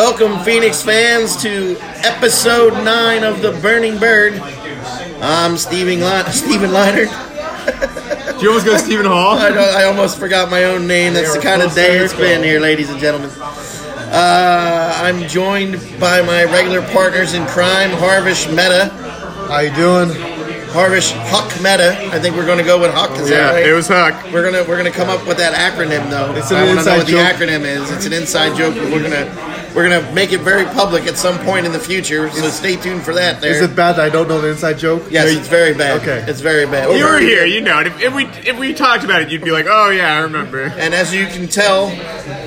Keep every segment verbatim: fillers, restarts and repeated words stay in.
Welcome, Phoenix fans, to episode nine of The Burning Bird. I'm Steven Le- Steven Leiner. Did you almost go Stephen Hall? I, I almost forgot my own name. That's the kind of day it's been here, ladies and gentlemen. Uh, I'm joined by my regular partners in crime, Harvish Mehta. How you doing? Harvish Huck Mehta. I think we're going to go with Huck. Is yeah, that right? It was Huck. We're gonna we're gonna come up with that acronym though. It's an I want to know what joke. The acronym is. It's an inside joke. But we're gonna we're gonna make it very public at some point in the future. So stay tuned for that. There. Is it bad that I don't know the inside joke? Yes, it's very bad. Okay, it's very bad. Over. You were here. You know it. If, if we if we talked about it, you'd be like, oh yeah, I remember. And as you can tell,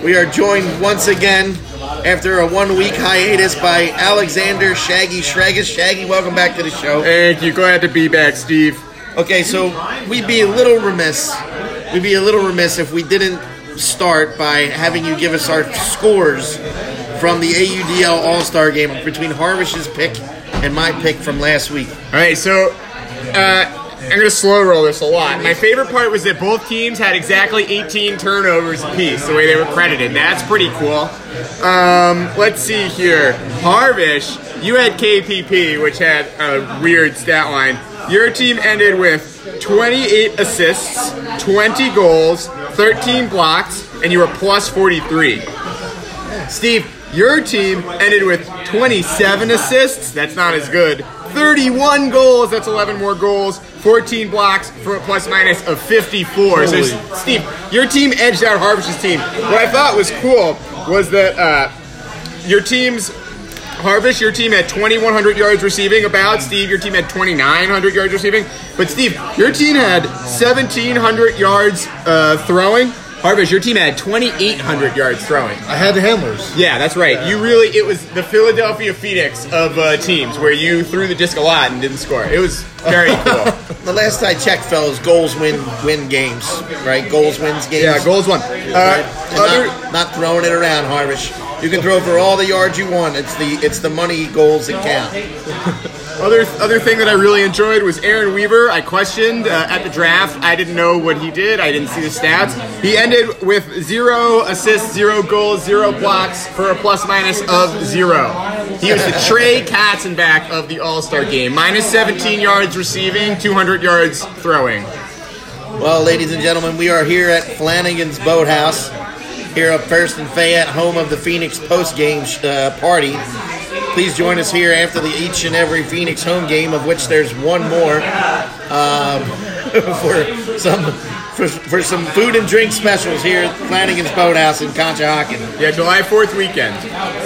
we are joined once again after a one-week hiatus by Alexander Shaggy Shragis. Shaggy, welcome back to the show. Thank you. Glad to be back, Steve. Okay, so we'd be a little remiss. We'd be a little remiss if we didn't start by having you give us our scores from the A U D L All-Star Game between Harvish's pick and my pick from last week. All right, so uh, I'm going to slow roll this a lot. My favorite part was that both teams had exactly eighteen turnovers apiece, the way they were credited. That's pretty cool. Um, let's see here. Harvish, you had K P P, which had a weird stat line. Your team ended with twenty-eight assists, twenty goals, thirteen blocks, and you were plus forty-three. Steve, your team ended with twenty-seven assists. That's not as good. thirty-one goals. That's eleven more goals. fourteen blocks for a plus minus of fifty-four. So, Steve, your team edged out Harvish's team. What I thought was cool was that uh, your team's Harvish, your team had twenty-one hundred yards receiving about. Steve, your team had twenty-nine hundred yards receiving. But, Steve, your team had seventeen hundred yards uh, throwing. Harvish, your team had twenty-eight hundred yards throwing. I had the handlers. Yeah, that's right. You really, it was the Philadelphia Phoenix of uh, teams where you threw the disc a lot and didn't score. It was very cool. The last I checked, fellas, goals win win games, right? Goals wins games. Yeah, goals won. Uh, right? other... not, not throwing it around, Harvish. You can throw for all the yards you want. It's the it's the money goals that count. Other other thing that I really enjoyed was Aaron Weaver. I questioned uh, at the draft. I didn't know what he did. I didn't see the stats. He ended with zero assists, zero goals, zero blocks for a plus minus of zero. He was the Trey Katzenbach of the All-Star Game. Minus seventeen yards receiving, two hundred yards throwing. Well, ladies and gentlemen, we are here at Flanagan's Boathouse, here up first and Fayette, home of the Phoenix post-game uh, party. Please join us here after the each and every Phoenix home game, of which there's one more, um, for some for, for some food and drink specials here at Flanagan's Boathouse in Conshohocken. Yeah, July fourth weekend.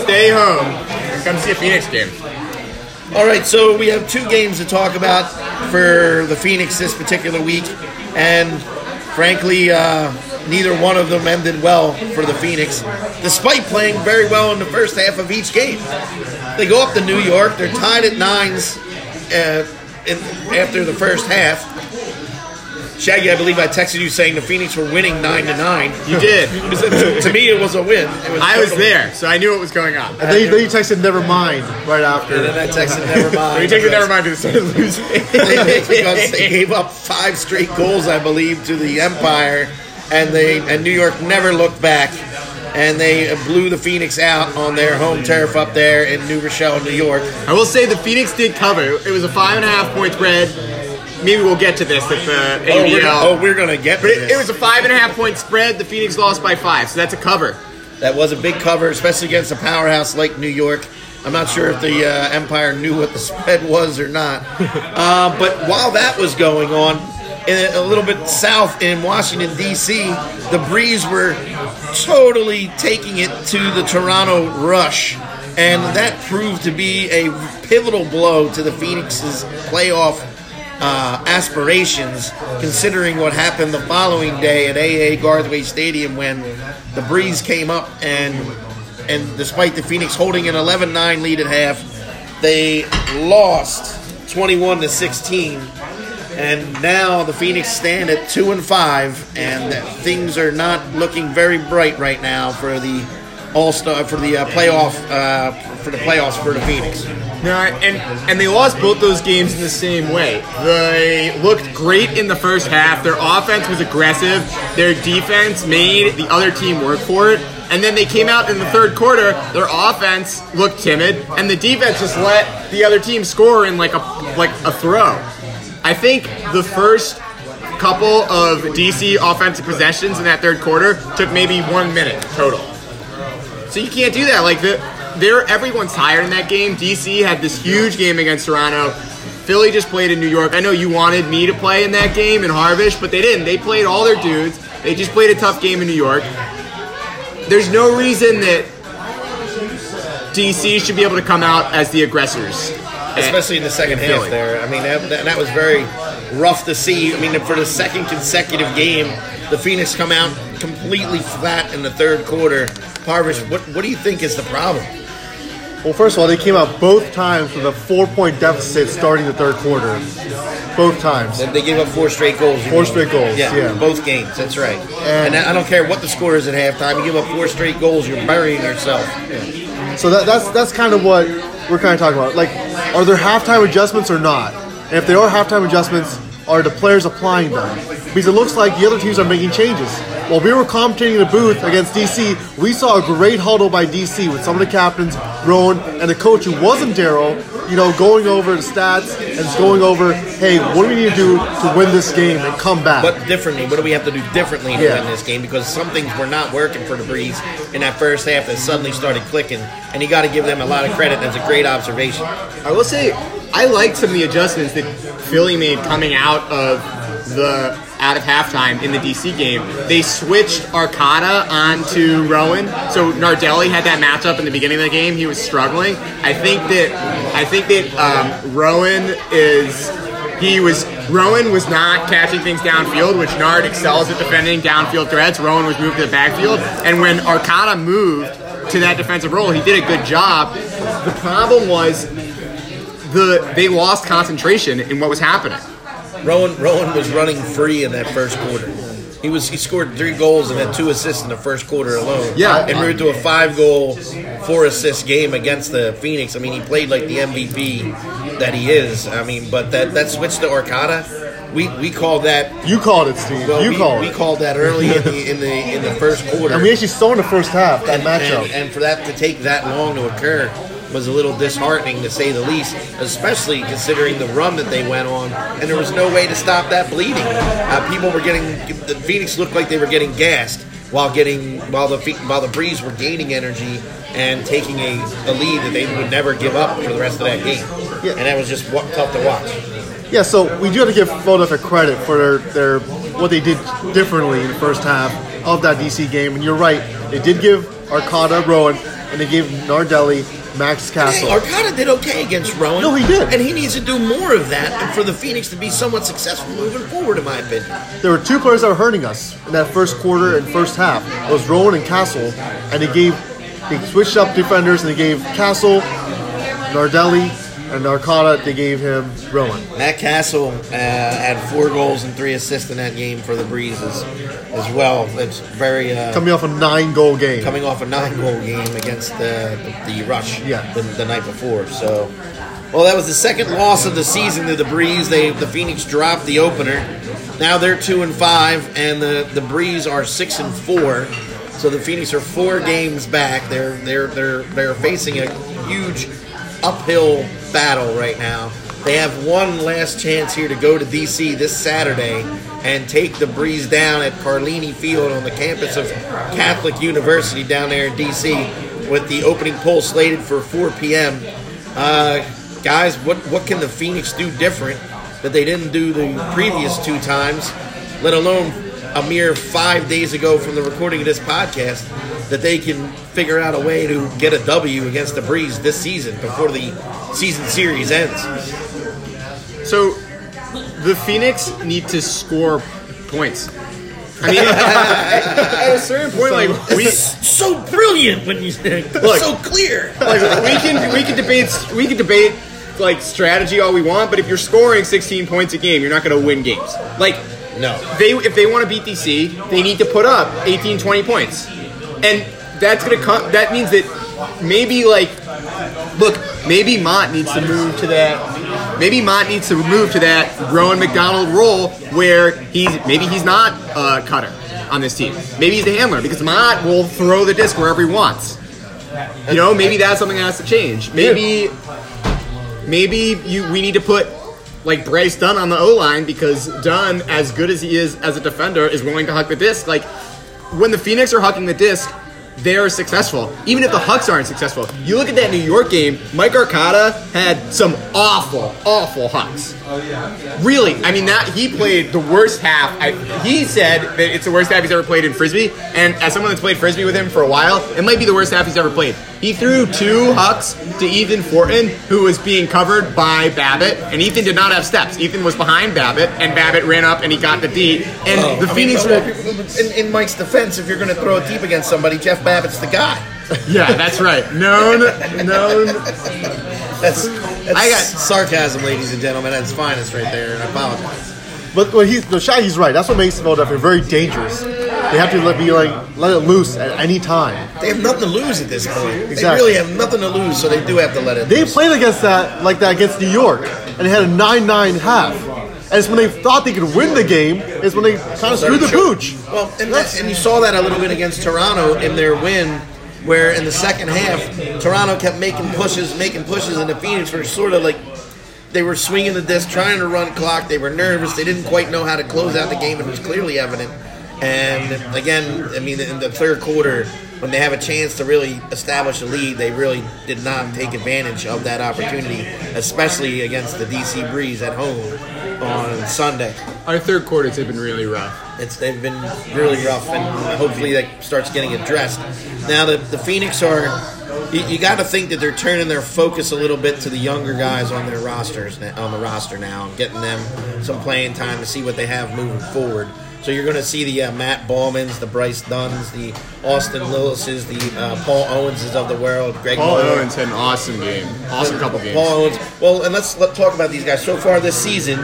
Stay home and come see a Phoenix game. All right, so we have two games to talk about for the Phoenix this particular week, and frankly, uh, neither one of them ended well for the Phoenix, despite playing very well in the first half of each game. They go up to New York. They're tied at nines uh, in, after the first half. Shaggy, I believe I texted you saying the Phoenix were winning nine to nine. You did. To me, it was a win. Was I was there, so I knew what was going on. And then you, then you texted "never mind" right after. And then I texted "never mind." You texted "never mind" to the start of losing. They gave up five straight goals, I believe, to the Empire. And they and New York never looked back, and they blew the Phoenix out on their home turf up there in New Rochelle, New York. I will say the Phoenix did cover. It was a five and a half point spread. Maybe we'll get to this at the A D L. Oh, we're gonna get to but it, this. It was a five and a half point spread. The Phoenix lost by five, so that's a cover. That was a big cover, especially against a powerhouse like New York. I'm not sure if the uh, Empire knew what the spread was or not. Uh, but while that was going on, in a little bit south in Washington, D C, the Breeze were totally taking it to the Toronto Rush, and that proved to be a pivotal blow to the Phoenix's playoff uh, aspirations, considering what happened the following day at A A Garthwaite Stadium when the Breeze came up, and and despite the Phoenix holding an eleven nine lead at half, they lost twenty-one to sixteen. And now the Phoenix stand at two and five, and things are not looking very bright right now for the All Star for the uh, playoff uh, for the playoffs for the Phoenix. No, and and they lost both those games in the same way. They looked great in the first half. Their offense was aggressive. Their defense made the other team work for it. and then they came out in the third quarter, their offense looked timid, and the defense just let the other team score in like a like a throw. I think the first couple of D C offensive possessions in that third quarter took maybe one minute total. So you can't do that. Like the, they're everyone's tired in that game. D C had this huge game against Toronto. Philly just played in New York. I know you wanted me to play in that game in Harvish, but they didn't. They played all their dudes. They just played a tough game in New York. There's no reason that D C should be able to come out as the aggressors. Especially in the second in half there. I mean, that, that, that was very rough to see. I mean, for the second consecutive game, the Phoenix come out completely flat in the third quarter. Harvish, what, what do you think is the problem? Well, first of all, they came out both times with a four-point deficit starting the third quarter. Both times. They gave up four straight goals. Four mean. straight goals, yeah, yeah. Both games, that's right. And, and I don't care what the score is at halftime. You give up four straight goals, you're burying yourself. Yeah. So that, that's that's kind of what we're kind of talking about. Like, are there halftime adjustments or not? And if there are halftime adjustments, are the players applying them? Because it looks like the other teams are making changes. While we were commentating in the booth against D C, we saw a great huddle by D C with some of the captains, Rowan, and the coach who wasn't Daryl, you know, going over the stats and going over, hey, what do we need to do to win this game and come back? But differently, what do we have to do differently to yeah. win this game? Because some things were not working for the Breeze in that first half that suddenly started clicking, and you got to give them a lot of credit. That's a great observation. I will say, I liked some of the adjustments that Philly made coming out of the out of halftime in the D C game. They switched Arcata onto Rowan, so Nardelli had that matchup in the beginning of the game. He was struggling. I think that I think that um, Rowan is he was Rowan was not catching things downfield, which Nard excels at defending downfield threats. Rowan was moved to the backfield, and when Arcata moved to that defensive role, he did a good job. The problem was. The, they lost concentration in what was happening. Rowan Rowan was running free in that first quarter. He was he scored three goals and had two assists in the first quarter alone. Yeah, and we were to a five goal, four assist game against the Phoenix. I mean, he played like the M V P that he is. I mean, but that, that switch to Arcata, we we called that. You called it, Steve. Well, you we, called we it. We called that early in the in the in the first quarter. And we actually saw in the first half that and, matchup, and, and for that to take that long to occur. Was a little disheartening to say the least, especially considering the run that they went on, and there was no way to stop that bleeding. Uh, people were getting the Phoenix looked like they were getting gassed while getting while the while the Breeze were gaining energy and taking a, a lead that they would never give up for the rest of that game, yeah. And that was just tough to watch. Yeah, so we do have to give Philadelphia credit for their, their what they did differently in the first half of that D C game, and you're right, they did give Arcata Rowan and they gave Nardelli. Max Castle. Hey, Arcata did okay against Rowan. No, he did. And he needs to do more of that for the Phoenix to be somewhat successful moving forward, in my opinion. There were two players that were hurting us in that first quarter and first half. It was Rowan and Castle, and they gave they switched up defenders, and they gave Castle, Nardelli, and Arcata, they gave him Rowan. Matt Castle uh, had four goals and three assists in that game for the Breezes as well. It's very uh, coming off a nine-goal game. Coming off a nine-goal game against the the, the Rush yeah. the, the night before. So, well, that was the second loss of the season to the Breeze. They the Phoenix dropped the opener. Now they're two and five, and the, the Breeze are six and four. So the Phoenix are four games back. They're they're they're they're facing a huge uphill battle right now. They have one last chance here to go to D C this Saturday and take the Breeze down at Carlini Field on the campus of Catholic University down there in D C with the opening poll slated for four p.m. Uh, guys, what, what can the Phoenix do different that they didn't do the previous two times, let alone a mere five days ago from the recording of this podcast, that they can figure out a way to get a W against the Breeze this season before the season series ends? So the Phoenix need to score points. I mean, at a certain point, so, like we so brilliant when you think look, so clear. Like, we can we can debate we can debate like strategy all we want, but if you're scoring sixteen points a game, you're not going to win games. Like no, they if they want to beat D C, they need to put up eighteen, twenty points. And that's going to come, that means that maybe like, look, maybe Mott needs to move to that, maybe Mott needs to move to that Rowan McDonald role where he's, maybe he's not a cutter. on this team. Maybe he's the handler because Mott will throw the disc wherever he wants. You know, maybe that's something that has to change. Maybe, maybe you we need to put like Bryce Dunn on the O line because Dunn, as good as he is as a defender, is willing to huck the disc. Like when the Phoenix are hucking the disc, they're successful. Even if the Hucks aren't successful, you look at that New York game. Mike Arcata had some awful, awful Hucks. Really, I mean that he played the worst half. I, he said that it's the worst half he's ever played in frisbee. And as someone that's played frisbee with him for a while, it might be the worst half he's ever played. He threw two Hucks to Ethan Fortin, who was being covered by Babbitt, and Ethan did not have steps. Ethan was behind Babbitt, and Babbitt ran up and he got the D. And oh, the I Phoenix mean, will. In, in Mike's defense, if you're going to throw it deep against somebody, Jeff Babbitt's the guy. Yeah, that's right. Known, known. That's, that's I got sarcasm, ladies and gentlemen. That's finest right there, and I apologize. But well, he's no Shaggy's right. That's what makes Philadelphia very dangerous. They have to let be like let it loose at any time. They have nothing to lose at this point. Exactly. They really have nothing to lose, so they do have to let it. They loose. Played against that like that against New York, and they had a nine nine half. And it's when they thought they could win the game, is when they kind of screwed the pooch. Well, and, that, and you saw that a little bit against Toronto in their win, where in the second half Toronto kept making pushes, making pushes, and the Phoenix were sort of like. They were swinging the disc, trying to run clock. They were nervous. They didn't quite know how to close out the game. It was clearly evident. And, again, I mean, in the third quarter, when they have a chance to really establish a lead, they really did not take advantage of that opportunity, especially against the D C Breeze at home on Sunday. Our third quarters have been really rough. It's They've been really rough, and hopefully that starts getting addressed. Now, the, the Phoenix are... You, you got to think that they're turning their focus a little bit to the younger guys on their rosters on the roster now, and getting them some playing time to see what they have moving forward. So you're going to see the uh, Matt Ballmans, the Bryce Dunns, the Austin Lillises, the uh, Paul Owenses of the world. Greg Moeller. Paul Owens had an awesome game, awesome the, couple games. Paul Owens. Well, and let's let's talk about these guys so far this season.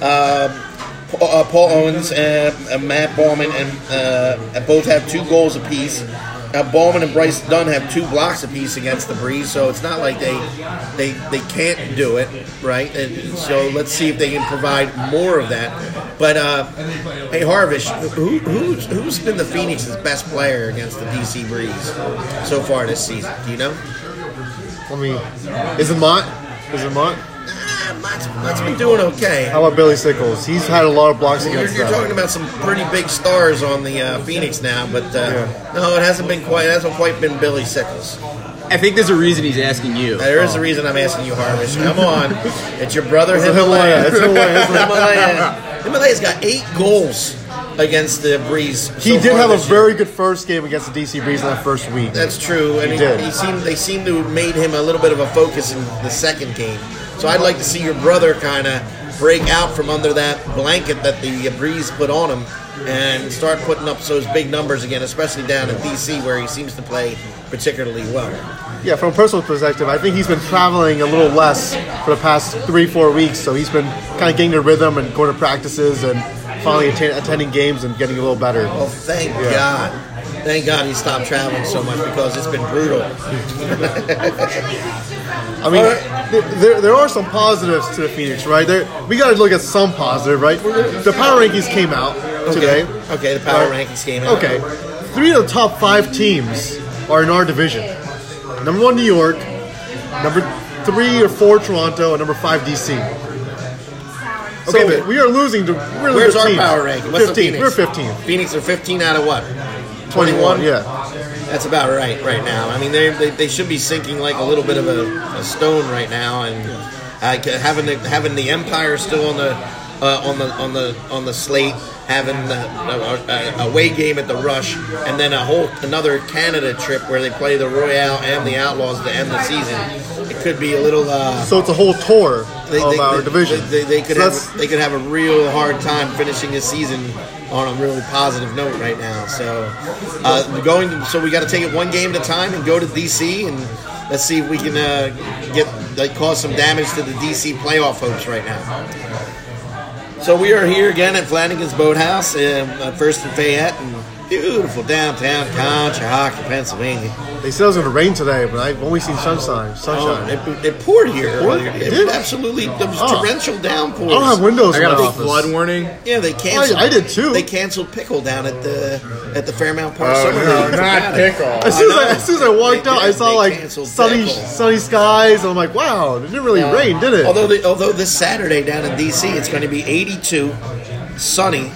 Uh, uh, Paul Owens and uh, Matt Ballman and uh, both have two goals apiece. Uh, Bowman and Bryce Dunn have two blocks apiece against the Breeze, so it's not like they they, they can't do it, right? And so let's see if they can provide more of that. But, uh, hey, Harvish, who, who's, who's been the Phoenix's best player against the D C Breeze so far this season? Do you know? I mean, is it Mott? Is it Mott? That's been doing okay. How about Billy Sickles? He's had a lot of blocks well, against you're, you're talking about some pretty big stars on the uh, Phoenix now, but uh, yeah. no, it hasn't been quite. It hasn't quite been Billy Sickles. I think there's a reason he's asking you. There is oh. a reason I'm asking you, Harvish. Come on, it's your brother it's Himalaya. It's Himalaya. Himalaya. Himalaya's got eight goals against the Breeze. He so did have a year. very good first game against the D C Breeze in that first week. That's true. And he, he did. He seemed, they seemed to have made him a little bit of a focus in the second game. So I'd like to see your brother kind of break out from under that blanket that the Breeze put on him and start putting up those big numbers again, especially down in D C where he seems to play particularly well. Yeah, from a personal perspective, I think he's been traveling a little less for the past three, four weeks. So he's been kind of getting the rhythm and going to practices and finally atten- attending games and getting a little better. Oh, thank yeah. God. Thank God he stopped traveling so much because it's been brutal. I mean, right. there there are some positives to the Phoenix, right? There, we got to look at some positive, right? The power rankings came out today. Okay, okay the power right. rankings came out. Okay, three of the top five teams are in our division. Number one, New York. Number three or four, Toronto. And number five, D C. Okay, so, but we are losing to. We're where's our teams. Power ranking? What's fifteen. We're fifteen. Phoenix are fifteen out of what? twenty-one, yeah. That's about right right now. I mean, they they should be sinking like a little bit of a, a stone right now, and uh, having the having the Empire still on the uh, on the on the on the slate, having the, a, a away game at the Rush, and then a whole another Canada trip where they play the Royale and the Outlaws to end the season. It could be a little. Uh, so it's a whole tour they, of they, our they, division. They, they, they could so have, they could have a real hard time finishing this season on a really positive note right now. So uh, going, to, so we got to take it one game at a time and go to D C and let's see if we can uh, get like cause some damage to the D C playoff hopes right now. So we are here again at Flanagan's Boathouse, uh, first in Fayette, and beautiful downtown Conshohocken, Pennsylvania. They said it was going to rain today, but I've only seen sunshine. Sunshine. Oh, it, it poured here. It, poured? it, it did? Absolutely. There was oh. torrential downpours. I don't have windows in my office. I got a flood warning. Yeah, they canceled. I, I did too. They canceled pickle down at the at the Fairmount Park. Oh, no, not pickle. As soon as, I, as soon as I walked they, out, I saw like sunny pickle. sunny skies, and I'm like, wow, it didn't really uh, rain, did it? Although the, although this Saturday down in D C it's going to be eighty-two, sunny,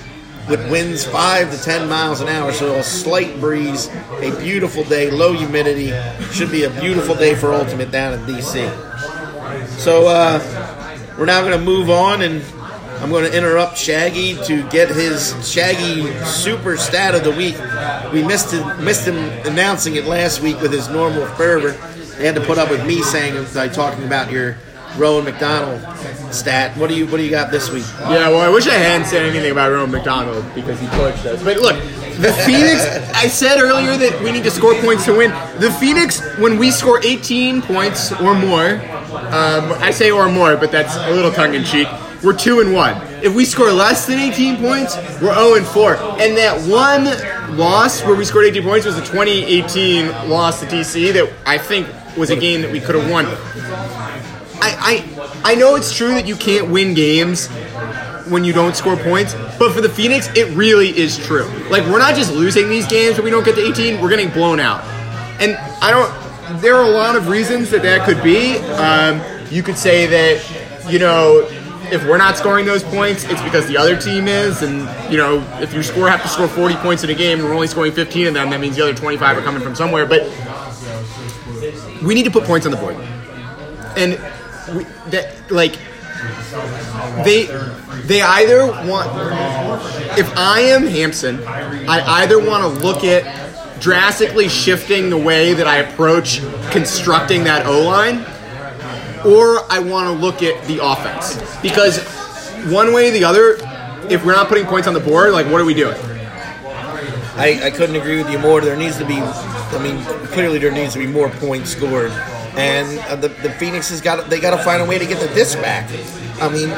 with winds five to ten miles an hour, so a slight breeze, a beautiful day, low humidity. Should be a beautiful day for Ultimate down in D C. So uh, we're now going to move on, and I'm going to interrupt Shaggy to get his Shaggy super stat of the week. We missed him, missed him announcing it last week with his normal fervor. They had to put up with me saying, like, talking about your Rowan McDonald stat. What do you what do you got this week? Yeah, well, I wish I hadn't said anything about Rowan McDonald because he coached us. But look, the Phoenix, I said earlier that we need to score points to win. The Phoenix, when we score eighteen points or more, um, I say or more, but that's a little tongue-in-cheek, we're two and one. If we score less than eighteen points, we're oh and four. And that one loss where we scored eighteen points was a twenty eighteen loss to D C that I think was a game that we could have won. I, I I know it's true that you can't win games when you don't score points, but for the Phoenix, it really is true. Like, we're not just losing these games when we don't get to eighteen, we're getting blown out. And I don't, there are a lot of reasons that that could be. Um, you could say that, you know, if we're not scoring those points, it's because the other team is, and, you know, if you score have to score forty points in a game and we're only scoring fifteen of them, that means the other twenty-five are coming from somewhere, but we need to put points on the board. And We, that like they they either want, if I am Hampson, I either want to look at drastically shifting the way that I approach constructing that O-line, or I want to look at the offense, because one way or the other, if we're not putting points on the board, like, what are we doing? I, I couldn't agree with you more. There needs to be, I mean, clearly there needs to be more points scored. And uh, the, the Phoenix has got they got to find a way to get the disc back. I mean,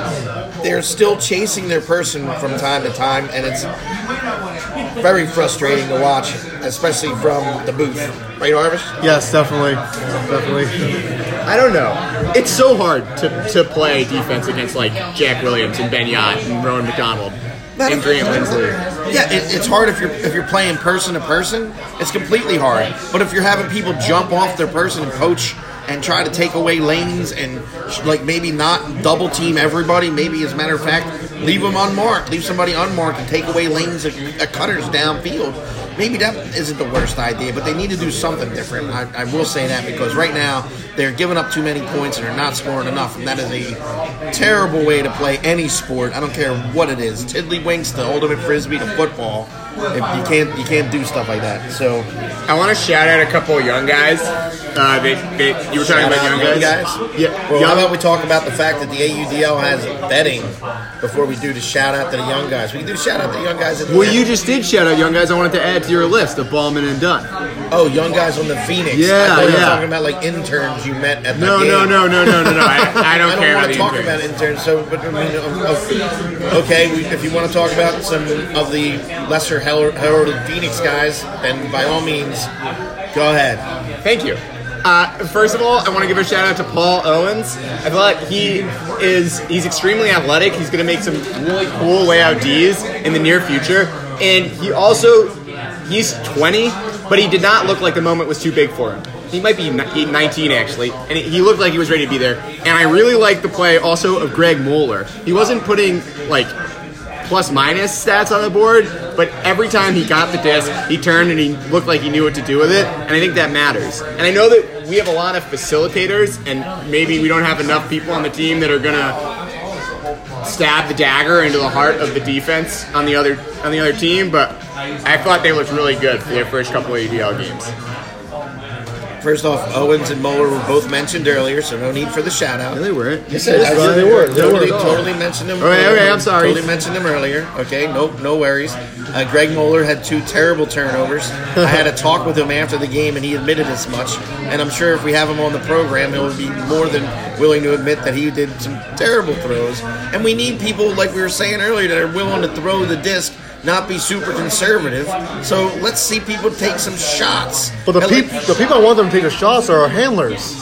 they're still chasing their person from time to time, and it's very frustrating to watch, especially from the booth. Right, Harvish? Yes, definitely, definitely. I don't know. It's so hard to, to play defense against like Jack Williams and Ben Yacht and Rowan McDonald. Not and Grant Lindsley. Yeah, it, it's hard if you're if you're playing person to person. It's completely hard. But if you're having people jump off their person and poach and try to take away lanes and like maybe not double team everybody, maybe as a matter of fact, leave them unmarked, leave somebody unmarked, and take away lanes of cutters downfield. Maybe that isn't the worst idea, but they need to do something different. I, I will say that, because right now they're giving up too many points and they're not scoring enough, and that is a terrible way to play any sport. I don't care what it is, tiddlywinks to ultimate frisbee to football. If you can't, you can't do stuff like that. So I want to shout out a couple of young guys. Uh, they, they, you were talking shout about young guys. guys? Yeah. Well, how about we talk about the fact that the A U D L has betting before we do the shout out to the young guys? We can do shout out to the young guys. At the well, end. You just did shout out young guys. I wanted to add to your list of Ballman and Dunn. Oh, young guys on the Phoenix. Yeah, I yeah. You were talking about like interns you met at the no, game. No, no, no, no, no, no. I, I don't I care don't about, talk about interns. I don't want to talk about interns. So, but, okay, we, if you want to talk about some of the lesser heralded Phoenix guys, then by all means, go ahead. Thank you. Uh, first of all, I want to give a shout out to Paul Owens. I thought he is he's extremely athletic. He's going to make some really cool layout Ds in the near future. And he also, he's twenty, but he did not look like the moment was too big for him. He might be nineteen, actually, and he looked like he was ready to be there. And I really like the play also of Greg Moeller. He wasn't putting, like, plus-minus stats on the board, but every time he got the disc, he turned and he looked like he knew what to do with it, and I think that matters. And I know that we have a lot of facilitators, and maybe we don't have enough people on the team that are going to stab the dagger into the heart of the defense on the other on the other team, but I thought they looked really good for their first couple of A U D L games. First off, Owens and Moeller were both mentioned earlier, so no need for the shout-out. Yeah, they weren't. Yes, yes, right. They were. They totally, were. Totally mentioned them. All right, all right, I'm sorry. Totally mentioned them earlier. Okay, no, no worries. Uh, Greg Moeller had two terrible turnovers. I had a talk with him after the game, and he admitted as much. And I'm sure if we have him on the program, he'll be more than willing to admit that he did some terrible throws. And we need people, like we were saying earlier, that are willing to throw the disc not be super conservative. So let's see people take some shots. But the, peop- let- the people I want them to take the shots are our handlers.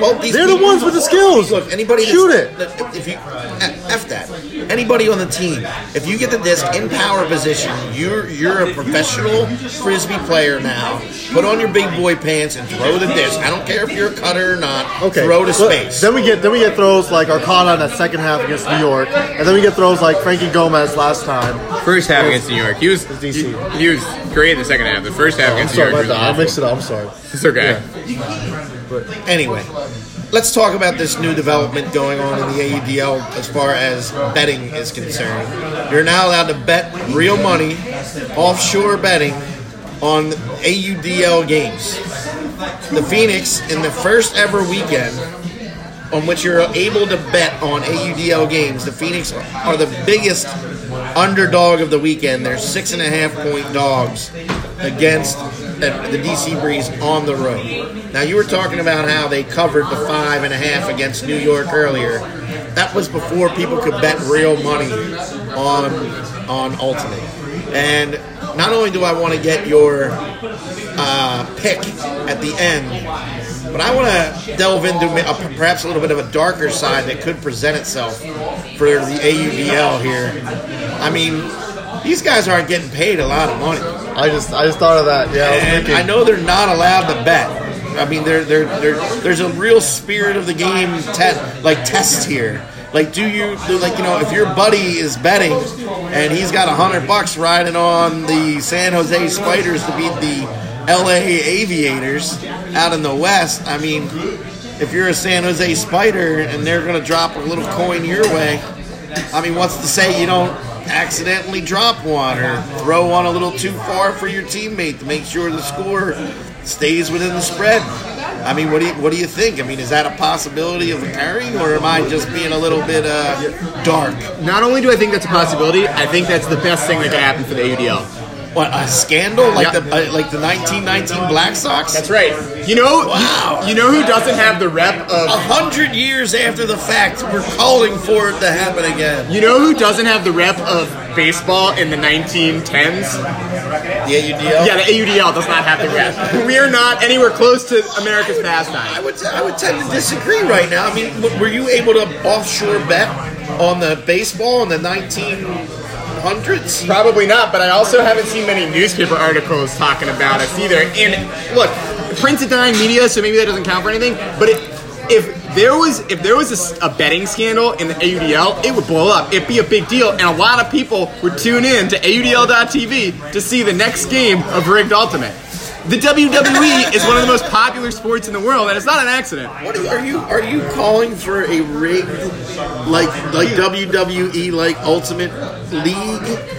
Well, these They're people, the ones with the skills. Look, anybody shoot it. If you, F that. Anybody on the team, if you get the disc in power position, you're you're a professional frisbee player now. Put on your big boy pants and throw the disc. I don't care if you're a cutter or not. Okay. Throw to space. Well, then we get then we get throws like Arcata in that second half against New York, and then we get throws like Frankie Gomez last time. First half against New York, he was D C. He, he was great in the second half. The first half oh, against sorry, New York, was awful. I mixed it up. I'm sorry. It's okay. Yeah. But anyway, let's talk about this new development going on in the A U D L as far as betting is concerned. You're now allowed to bet real money, offshore betting, on A U D L games. The Phoenix, in the first ever weekend on which you're able to bet on A U D L games, the Phoenix are the biggest underdog of the weekend. They're six and a half point dogs against the D C Breeze on the road. Now, you were talking about how they covered the five and a half against New York earlier. That was before people could bet real money on on Ultimate. And not only do I want to get your uh, pick at the end, but I want to delve into a, perhaps a little bit of a darker side that could present itself for the A U D L here. I mean, these guys aren't getting paid a lot of money. I just, I just thought of that. Yeah, I was thinking. I know they're not allowed to bet. I mean, they're, they're, they're, there's a real spirit of the game, te- like test here. Like, do you, like, you know, if your buddy is betting and he's got a hundred bucks riding on the San Jose Spiders to beat the L A Aviators out in the West, I mean, if you're a San Jose Spider and they're going to drop a little coin your way, I mean, what's to say you don't accidentally drop one or throw one a little too far for your teammate to make sure the score stays within the spread? I mean, what do you what do you think? I mean, is that a possibility of occurring, or am I just being a little bit uh, dark? Not only do I think that's a possibility, I think that's the best thing that could happen for the A U D L. What, a scandal like yeah. the uh, like the nineteen nineteen Black Sox? That's right. You know, wow. you, you know who doesn't have the rep of a hundred years after the fact? We're calling for it to happen again. You know who doesn't have the rep of baseball in the nineteen tens? The A U D L. Yeah, the A U D L does not have the rep. We are not anywhere close to America's I would, pastime. I would t- I would tend to disagree right now. I mean, were you able to offshore bet on the baseball in the nineteen? Hundreds? Probably not, but I also haven't seen many newspaper articles talking about us either. And look, print's denying media, so maybe that doesn't count for anything. But it, if there was if there was a, a betting scandal in the A U D L, it would blow up. It'd be a big deal, and a lot of people would tune in to A U D L dot T V to see the next game of Rigged Ultimate. The W W E is one of the most popular sports in the world, and it's not an accident. What are you? Are you, are you calling for a rigged, like like W W E like Ultimate League?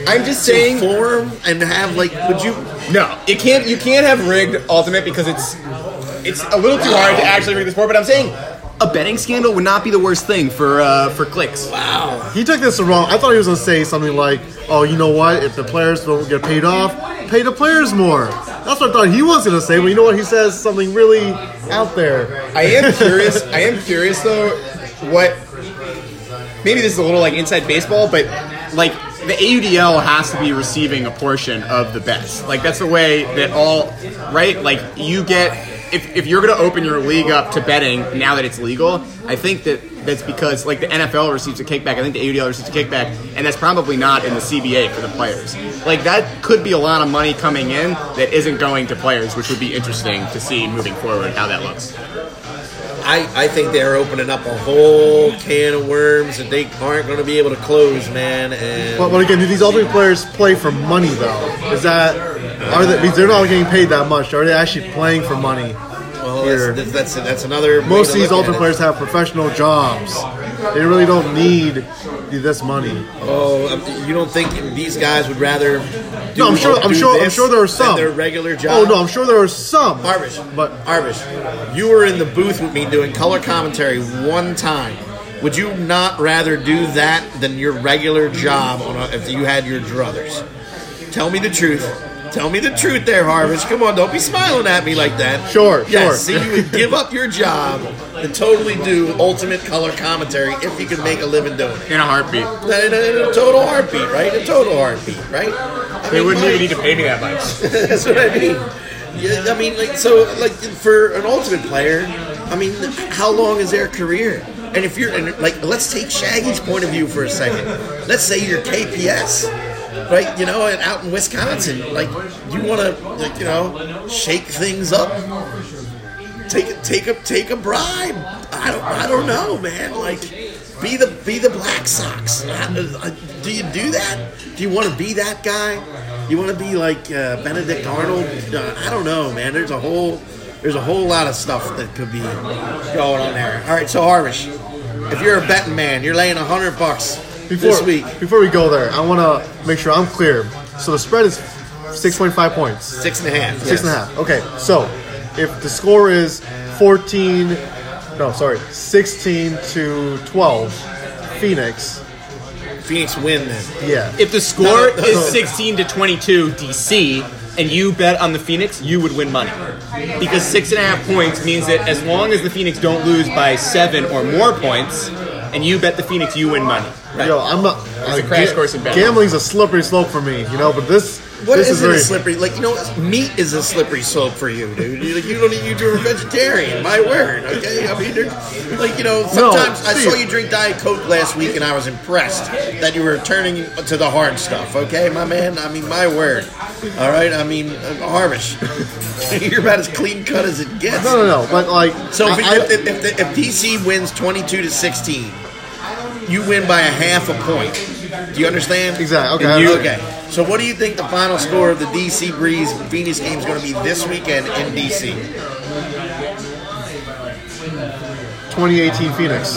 I'm just saying, form and have like. Would you? No, it can't. You can't have rigged Ultimate because it's it's a little too hard to actually rig the sport. But I'm saying, a betting scandal would not be the worst thing for uh, for clicks. Wow. He took this wrong. I thought he was going to say something like, oh, you know what? If the players don't get paid off, pay the players more. That's what I thought he was going to say, but you know what? He says something really out there. I am curious. I am curious, though, what... Maybe this is a little like inside baseball, but like the A U D L has to be receiving a portion of the bets. Like that's the way that all... Right? Like you get... If if you're going to open your league up to betting now that it's legal, I think that that's because like the N F L receives a kickback. I think the A U D L receives a kickback, and that's probably not in the C B A for the players. Like that could be a lot of money coming in that isn't going to players, which would be interesting to see moving forward how that looks. I, I think they're opening up a whole can of worms that they aren't going to be able to close, man. And but, but again, do these Ultimate players play for money though? Is that... Are they, they're not getting paid that much. Are they actually playing for money? Well, that's, that's, that's, that's another. Most of these Ultimate players have professional jobs. They really don't need this money. Oh, you don't think these guys would rather? Do, no, I'm sure. I'm sure. I'm sure there are some. Their regular job. Oh no, I'm sure there are some. Harvish, but Harvish, you were in the booth with me doing color commentary one time. Would you not rather do that than your regular job on a, if you had your druthers? Tell me the truth. Tell me the truth there, Harvish. Come on, don't be smiling at me like that. Sure, yes, sure. So you would give up your job and totally do ultimate color commentary if you could make a living doing it. In a heartbeat. In a, in a total heartbeat, right? A total heartbeat, right? I they mean, wouldn't like, even need to pay me that much. That's what I mean. Yeah, I mean, like, so, like, for an ultimate player, I mean, how long is their career? And if you're, and like, let's take Shaggy's point of view for a second. Let's say you're K P S, right? You know, and out in Wisconsin, like, you want to, like, you know, shake things up, take, take a, take a bribe. I don't, I don't know, man. Like, be the, be the Black Sox. Do you do that? Do you want to be that guy? You want to be like uh, Benedict Arnold? Uh, I don't know, man. There's a whole. There's a whole lot of stuff that could be going on there. All right, so Harvish, if you're a betting man, you're laying one hundred bucks before, this week. Before we go there, I want to make sure I'm clear. So the spread is six point five points. Six and a half. Six yes. and a half. Okay, so if the score is fourteen, no, sorry, sixteen to twelve, Phoenix. Phoenix win then. Yeah. If the score no, no, is sixteen to twenty-two, D C, and you bet on the Phoenix, you would win money. Because six and a half points means that as long as the Phoenix don't lose by seven or more points, and you bet the Phoenix, you win money. Right? Yo, I'm not. It's a crash course in betting. Gambling's a slippery slope for me, you know. But this, what this is, is very, a slippery? Like you know, meat is a slippery slope for you, dude. You, like, you don't eat. You do a vegetarian. My word. Okay. I mean, like you know, sometimes no, I saw you drink Diet Coke last week, and I was impressed that you were turning to the hard stuff. Okay, my man. I mean, my word. All right. I mean, Harvish, you're about as clean cut as it gets. No, no, no. But like, so if, I, if, if, if, if D C wins twenty-two to sixteen. You win by a half a point. Do you understand? Exactly. Okay. You, okay. So what do you think the final score of the D C Breeze Phoenix game is going to be this weekend in D C? twenty eighteen Phoenix.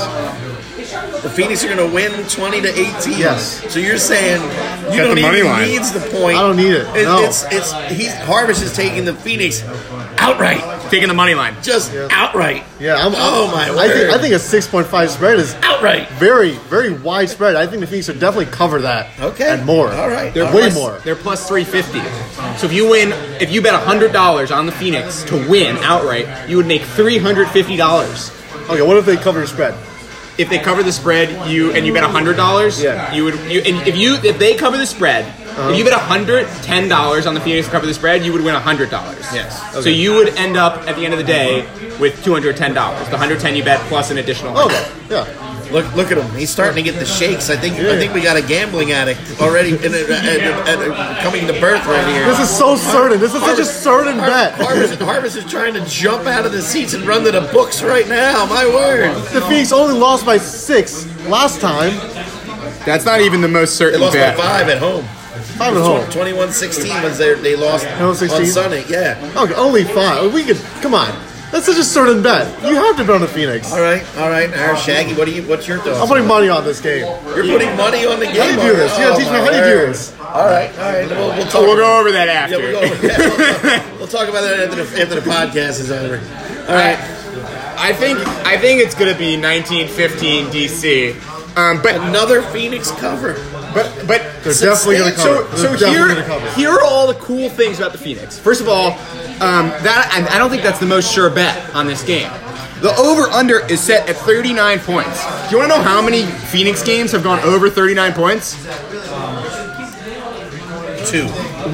The Phoenix are going to win twenty to eighteen. Yes. So you're saying you Got don't the even need the point. I don't need it. it no. It's it's he Harvish is taking the Phoenix outright. Taking the money line. Just yeah. outright. Yeah. I'm, oh, my word. I think, I think a six point five spread is outright. Very, very widespread. I think the Phoenix would definitely cover that. Okay. And more. All right. They're All way plus, more. They're plus three hundred fifty. So if you win, if you bet one hundred dollars on the Phoenix to win outright, you would make three hundred fifty dollars. Okay. What if they cover the spread? If they cover the spread, you and you bet one hundred dollars, yeah. you would. You, and if you if they cover the spread, um, if you bet one hundred ten dollars on the Phoenix to cover the spread, you would win one hundred dollars. Yes. Okay. So you would end up at the end of the day with two hundred ten dollars. The one hundred ten dollars you bet plus an additional. Oh, okay. Yeah. Look! Look at him. He's starting to get the shakes. I think. Yeah. I think we got a gambling addict already in a, a, a, a, coming to birth right here. This is so certain. This is Harvish, such a certain Harvish, bet. Harvish, Harvish is trying to jump out of the seats and run to the books right now. My word! The Phoenix only lost by six last time. That's not even the most certain bet. They lost bet. by five at home. Five at home. twenty-one sixteen was there. They lost twenty-one sixteen? On Sunday. Yeah. Okay. Only five. We could. Come on. That's such a certain bet. You have to bet on the Phoenix. All right, all right. Now, Shaggy, what do you? What's your thoughts? I'm putting money on this game. You're yeah. putting money on the game. How do you do this? You gotta teach me how to do this. All right, all right. We'll, we'll, talk we'll go over that after. Yeah, we'll, over, yeah, we'll, talk, we'll talk about that after the, after the podcast is over. All right. I think I think it's gonna be nineteen fifteen D C. Um, but another Phoenix cover. But but they're definitely gonna cover. So, so here cover. here are all the cool things about the Phoenix. First of all. Um, that I don't think that's the most sure bet on this game. The over-under is set at thirty-nine points. Do you want to know how many Phoenix games have gone over thirty-nine points? Two.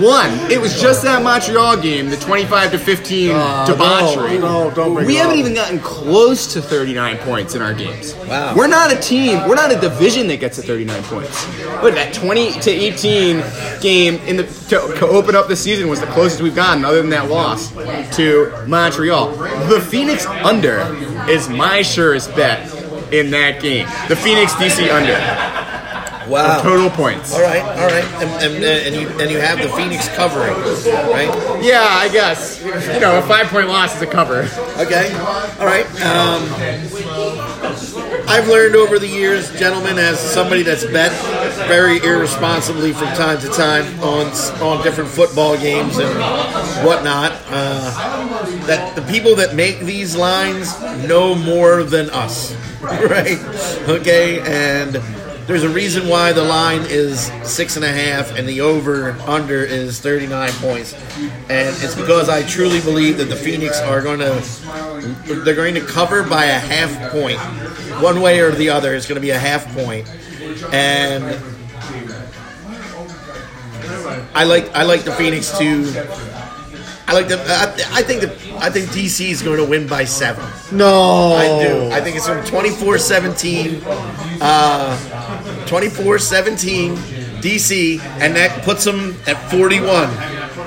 One. It was just that Montreal game, the twenty-five to fifteen uh, debauchery. No, no, don't bring We up. haven't even gotten close to thirty-nine points in our games. Wow. We're not a team. We're not a division that gets to thirty-nine points. But that twenty to eighteen game in the to, to open up the season was the closest we've gotten, other than that loss to Montreal. The Phoenix under is my surest bet in that game. The Phoenix D C under. Wow. Total points. All right, all right. And, and, and, you, and you have the Phoenix covering, right? Yeah, I guess. You know, a five-point loss is a cover. Okay. All right. Um, I've learned over the years, gentlemen, as somebody that's bet very irresponsibly from time to time on, on different football games and whatnot, uh, that the people that make these lines know more than us, right? Okay, and There's a reason why the line is six and a half and the over under is thirty-nine points, and it's because I truly believe that the Phoenix are going to they're going to cover by a half point, one way or the other. It's going to be a half point, and I like I like the Phoenix to. I like the. I, I think the. I think D C is going to win by seven. No, I do. I think it's going to be twenty-four seventeen. Uh, twenty-four seventeen D C, and that puts them at forty-one,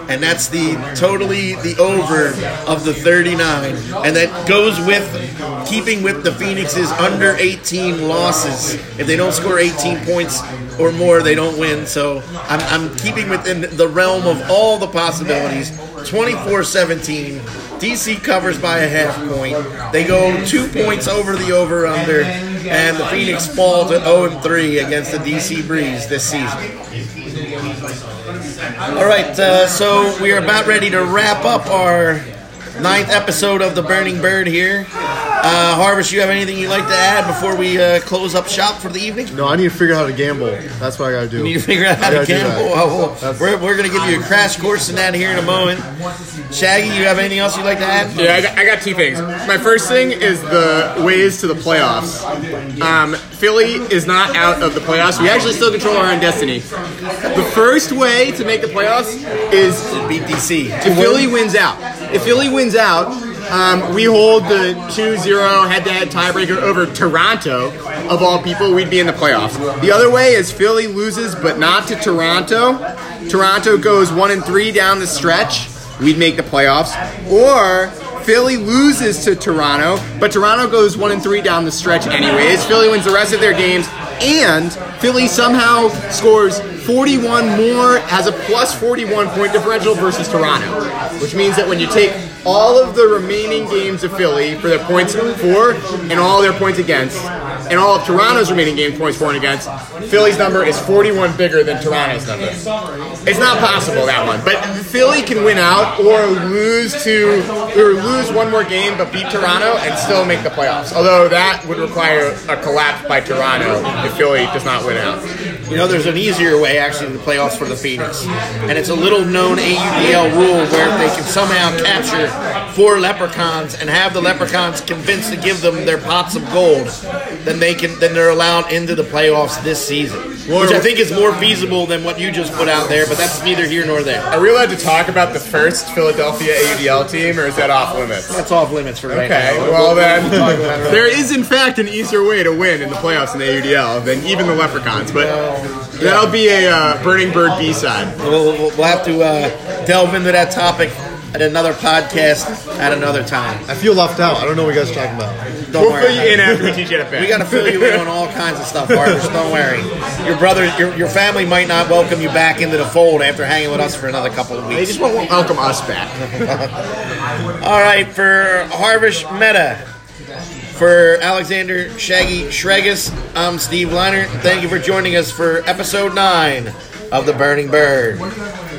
and that's the totally the over of the thirty-nine, and that goes with keeping with the Phoenix's under eighteen losses. If they don't score eighteen points or more, they don't win. So I'm, I'm keeping within the realm of all the possibilities. twenty-four seventeen, D C covers by a half point. They go two points over the over-under, and the Phoenix fall to oh and three against the D C Breeze this season. All right, uh, so we are about ready to wrap up our ninth episode of The Burning Bird here. Uh, Harvish, you have anything you'd like to add before we uh, close up shop for the evening? No, I need to figure out how to gamble. That's what I got to do. You need to figure out how to gamble? Oh, well, we're we're going to give you a crash course in that here in a moment. Shaggy, you have anything else you'd like to add? Yeah, I got, I got two things. My first thing is the ways to the playoffs. Um, Philly is not out of the playoffs. We actually still control our own destiny. The first way to make the playoffs is to beat D C. If Philly wins out. If Philly wins out... Um, we hold the two zero head-to-head tiebreaker over Toronto, of all people, we'd be in the playoffs. The other way is Philly loses, but not to Toronto. Toronto goes one and three down the stretch. We'd make the playoffs. Or Philly loses to Toronto, but Toronto goes one and three down the stretch anyways. Philly wins the rest of their games, and Philly somehow scores forty-one more, has a plus forty-one point differential versus Toronto, which means that when you take all of the remaining games of Philly for their points for and all their points against, and all of Toronto's remaining game points for and against, Philly's number is forty-one bigger than Toronto's number. It's not possible, that one. But Philly can win out or lose to or lose one more game but beat Toronto and still make the playoffs. Although that would require a collapse by Toronto if Philly does not win out. You know, there's an easier way actually to the playoffs for the Phoenix, and it's a little known A U D L rule where they can somehow capture four leprechauns and have the leprechauns convinced to give them their pots of gold, then they can then they're allowed into the playoffs this season, which I think is more feasible than what you just put out there, but that's neither here nor there. Are we allowed to talk about the first Philadelphia A U D L team, or is that off limits? That's off limits for right okay, now. Okay, well then, there is in fact an easier way to win in the playoffs in the A U D L than even the leprechauns, but that'll be a uh, Burning Bird B-side. We'll, we'll have to uh, delve into that topic at another podcast at another time. I feel left out. I don't know what you guys are talking about. Don't we'll worry. We'll fill you in after we teach you to bet. We got to fill you in on all kinds of stuff, Marcus. Don't worry. Your brother, your your family might not welcome you back into the fold after hanging with us for another couple of weeks. They just won't welcome us back. All right, for Harvish Mehta, for Alexander Shaggy Shragis, I'm Steve Leiner. Thank you for joining us for episode nine of The Burning Bird.